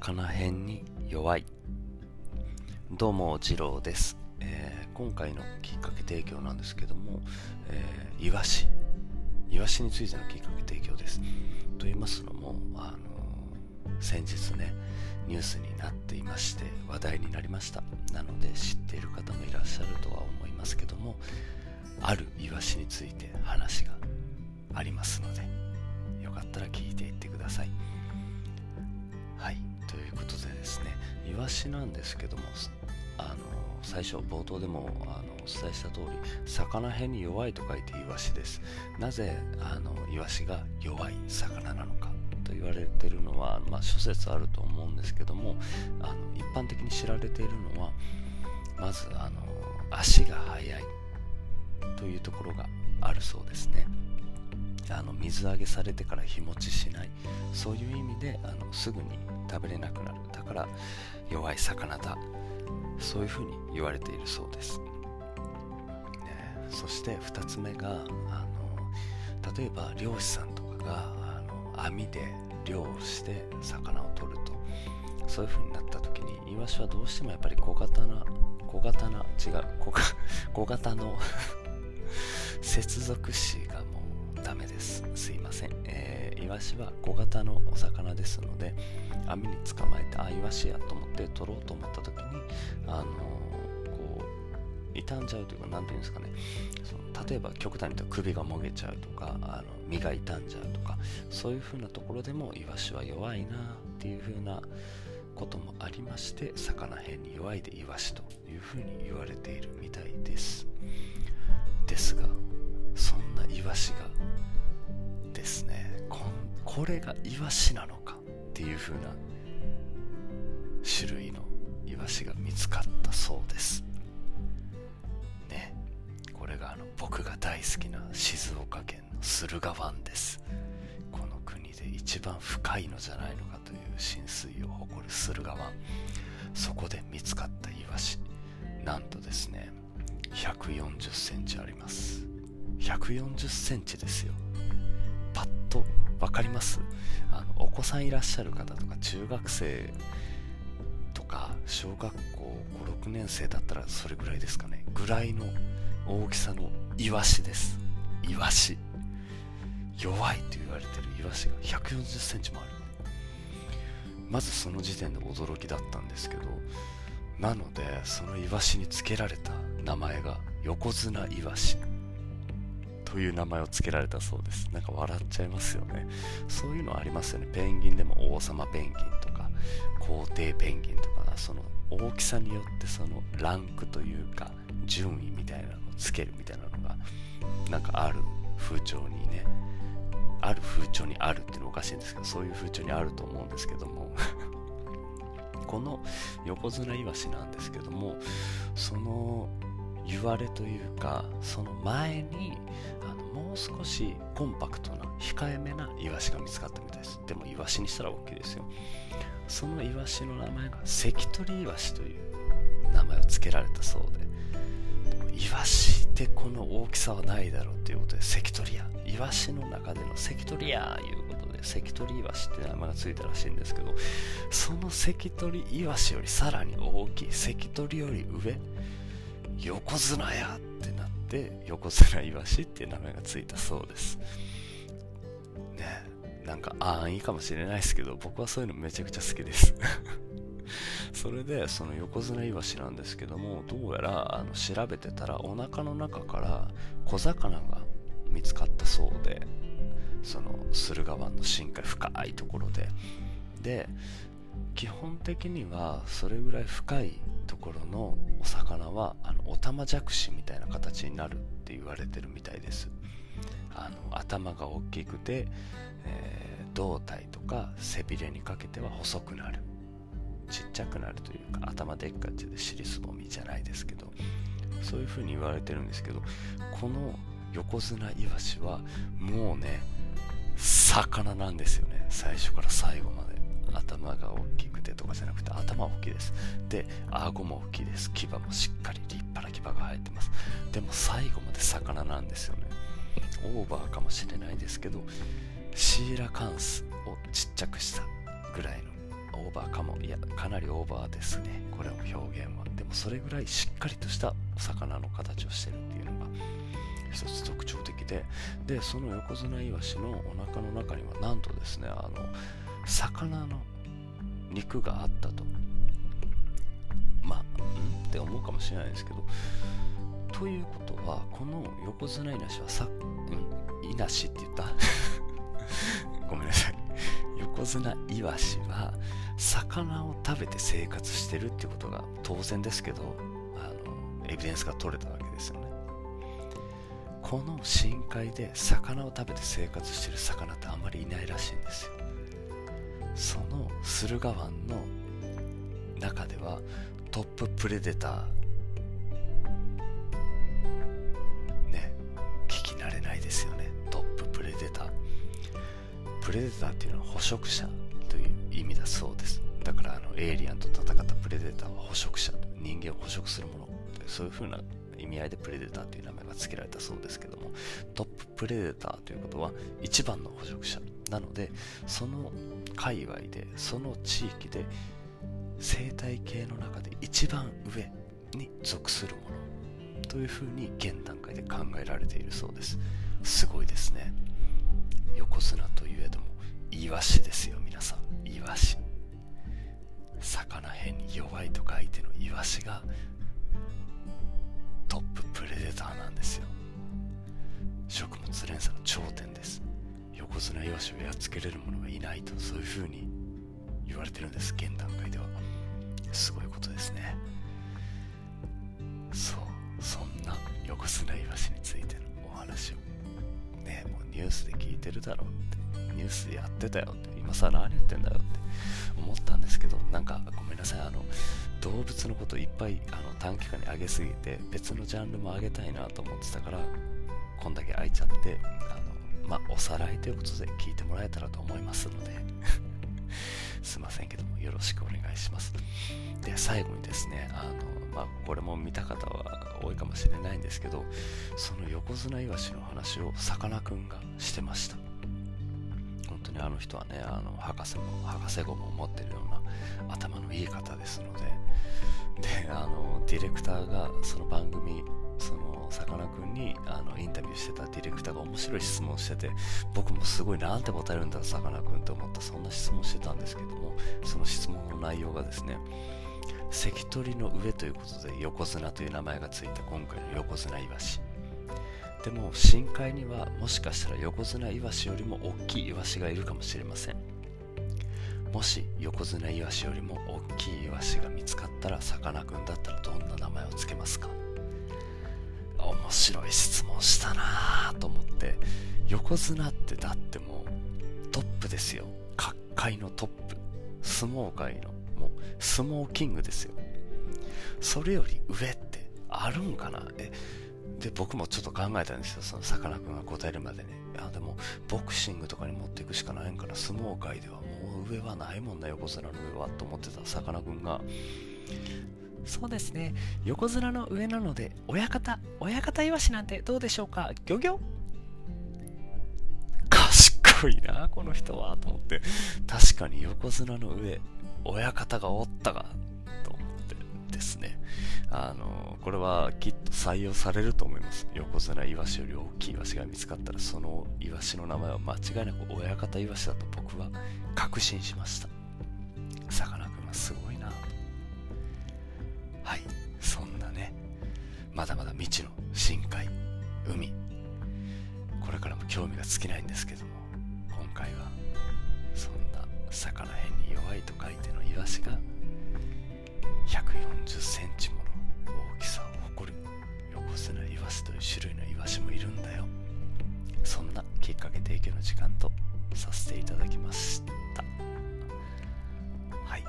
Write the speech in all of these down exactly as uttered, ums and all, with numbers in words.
魚へんに弱い。どうも次郎です。えー、今回のきっかけ提供なんですけども、えー、イワシイワシについてのきっかけ提供です。と言いますのも、あのー、先日ねニュースになっていまして話題になりました。なので知っている方もいらっしゃるとは思いますけども、あるイワシについて話がありますので、よかったら聞いていってください。はい、ということでですね、イワシなんですけども、あの最初冒頭でもあのお伝えした通り、魚へんに弱いと書いてイワシです。なぜあのイワシが弱い魚なのかと言われているのは、まあ、諸説あると思うんですけども、あの一般的に知られているのは、まずあの足が速いというところがあるそうですね。あの水揚げされてから日持ちしない、そういう意味であのすぐに食べれなくなる、だから弱い魚だ、そういうふうに言われているそうです。えー、そしてふたつめが、あの例えば漁師さんとかがあの網で漁をして魚を取ると、そういうふうになった時にイワシはどうしてもやっぱり小型な小型な違う 小, 小型の接続詞がもうダメです。すいません。えー、イワシは小型のお魚ですので、網に捕まえて、あ、イワシやと思って取ろうと思った時に、あのー、こう傷んじゃうというか、なんていうんですかね、その例えば極端に言うと首がもげちゃうとか、あの身が傷んじゃうとか、そういうふうなところでもイワシは弱いなっていうふうなこともありまして、魚へんに弱いでイワシというふうに言われているみたいです。ですが、そんなイワシがですね、 こ, これがイワシなのかっていう風な種類のイワシが見つかったそうですね。これがあの僕が大好きな静岡県の駿河湾です。この国で一番深いのじゃないのかという深水を誇る駿河湾、そこで見つかったイワシ、なんとですねひゃくよんじゅっセンチあります。ひゃくよんじゅっセンチですよ。パッと分かります？あのお子さんいらっしゃる方とか、中学生とか小学校ご、ろくねんせいだったらそれぐらいですかね、ぐらいの大きさのイワシです。イワシ弱いと言われてるイワシがひゃくよんじゅっセンチもある。まずその時点で驚きだったんですけど、なのでそのイワシにつけられた名前が横綱イワシという名前を付けられたそうです。なんか笑っちゃいますよね。そういうのありますよね。ペンギンでも王様ペンギンとか皇帝ペンギンとか、その大きさによってそのランクというか順位みたいなのをつけるみたいなのが、なんかある風潮にね、ある風潮にあるっていうのおかしいんですけど、そういう風潮にあると思うんですけどもこの横綱イワシなんですけども、その言われというか、その前にあのもう少しコンパクトな控えめなイワシが見つかったみたいです。でもイワシにしたら大きいですよ。そのイワシの名前が関取イワシという名前を付けられたそうで、でもイワシってこの大きさはないだろうということで、関取やイワシの中での関取やということで関取イワシって名前が付いたらしいんですけど、その関取イワシよりさらに大きい、関取より上、横綱やってなって横綱イワシって名前がついたそうですね。なんか安易かもしれないですけど、僕はそういうのめちゃくちゃ好きですそれでその横綱イワシなんですけども、どうやらあの調べてたらお腹の中から小魚が見つかったそうで、その駿河湾の深海深いところで、で基本的にはそれぐらい深いところのお魚はあのおたまじゃくしみたいな形になるって言われてるみたいです。あの頭が大きくて、えー、胴体とか背びれにかけては細くなる、ちっちゃくなるというか、頭でっかちで尻すぼみじゃないですけど、そういう風に言われてるんですけど、この横綱イワシはもうね魚なんですよね。最初から最後まで頭が大きくてとかじゃなくて、頭大きいです。で、顎も大きいです。牙もしっかり立派な牙が生えてます。でも最後まで魚なんですよね。オーバーかもしれないですけど、シーラカンスをちっちゃくしたぐらいのオーバーかも、いやかなりオーバーですね、これも表現は。でもそれぐらいしっかりとしたお魚の形をしてるっていうのが一つ特徴的で、でそのヨコヅナイワシのお腹の中にはなんとですね、あの魚の肉があったと。まあんって思うかもしれないんですけど、ということはこのヨコヅナイナシはさ、うん、イナシって言ったごめんなさい、ヨコヅナイワシは魚を食べて生活してるっていうことが当然ですけど、あのエビデンスが取れたわけですよね。この深海で魚を食べて生活してる魚ってあんまりいないらしいんですよ。その駿河湾の中ではトッププレデターね、聞き慣れないですよね。トッププレデター、プレデターっていうのは捕食者という意味だそうです。だからあのエイリアンと戦ったプレデターは捕食者、人間を捕食するもの、そういう風な意味合いでプレデターという名前が付けられたそうですけども、トッププレデターということは一番の捕食者なので、その界隈でその地域で生態系の中で一番上に属するものというふうに現段階で考えられているそうです。すごいですね。横綱といえどもイワシですよ皆さん。イワシ、魚辺に弱いと書いてのイワシがトッププレデターなんですよ。食物連鎖の頂点です。横綱イワシをやっつけれるものがいないと、そういうふうに言われてるんです現段階では。すごいことですね。そう、そんなヨコヅナイワシについてのお話をね、もうニュースで聞いてるだろうって、ニュースでやってたよって、今さら何言ってんだよって思ったんですけど、なんかごめんなさい、あの動物のこといっぱいあの短期間に上げすぎて別のジャンルも上げたいなと思ってたから、こんだけ空いちゃって、あのまあおさらいということで聞いてもらえたらと思いますのですいませんけどもよろしくお願いします。で最後にですね、あの、まあ、これも見た方は多いかもしれないんですけど、そのヨコヅナイワシの話をさかなクンがしてました。本当にあの人はね、あの博士も博士号も持ってるような頭のいい方ですので、であのディレクターがその番組、そのさかなクンにあのインタビューしてたディレクターが面白い質問してて、僕もすごいなんて答えるんださかなクンと思った、そんな質問してたんですけども、その質問の内容がですね、関取の上ということでヨコヅナという名前がついた今回のヨコヅナイワシ、でも深海にはもしかしたらヨコヅナイワシよりも大きいイワシがいるかもしれません。もしヨコヅナイワシよりも大きいイワシが見つかったら、さかなクンだったらどんな名前をつけますか？面白い質問したなぁと思って。横綱ってだってもうトップですよ、各界のトップ、相撲界のもう相撲キングですよ。それより上ってあるんかな。えで僕もちょっと考えたんですよ、そのさかなクンが答えるまでに。いやでもボクシングとかに持っていくしかないんかな、相撲界ではもう上はないもんな、横綱の上はと思ってたさかなクンが、そうですね、横綱の上なので親方、親方イワシなんてどうでしょうか、ギョギョ。賢いなこの人はと思って、確かに横綱の上親方がおったかと思ってですね、あのこれはきっと採用されると思います。横綱イワシより大きいイワシが見つかったら、そのイワシの名前は間違いなく親方イワシだと僕は確信しました。さかなクンはすごいな。はい、そんなね、まだまだ未知の深海、海、これからも興味が尽きないんですけども、今回はそんな魚辺に弱いと書いてのイワシがひゃくよんじゅっセンチもの大きさを誇るヨコヅナイワシという種類のイワシもいるんだよ。そんなきっかけ提供の時間とさせていただきました。はい、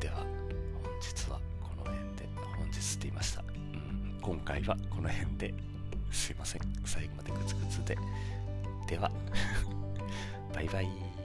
では本日は本日って言いました、うん、今回はこの辺で、すいません最後までグツグツで、ではバイバイ。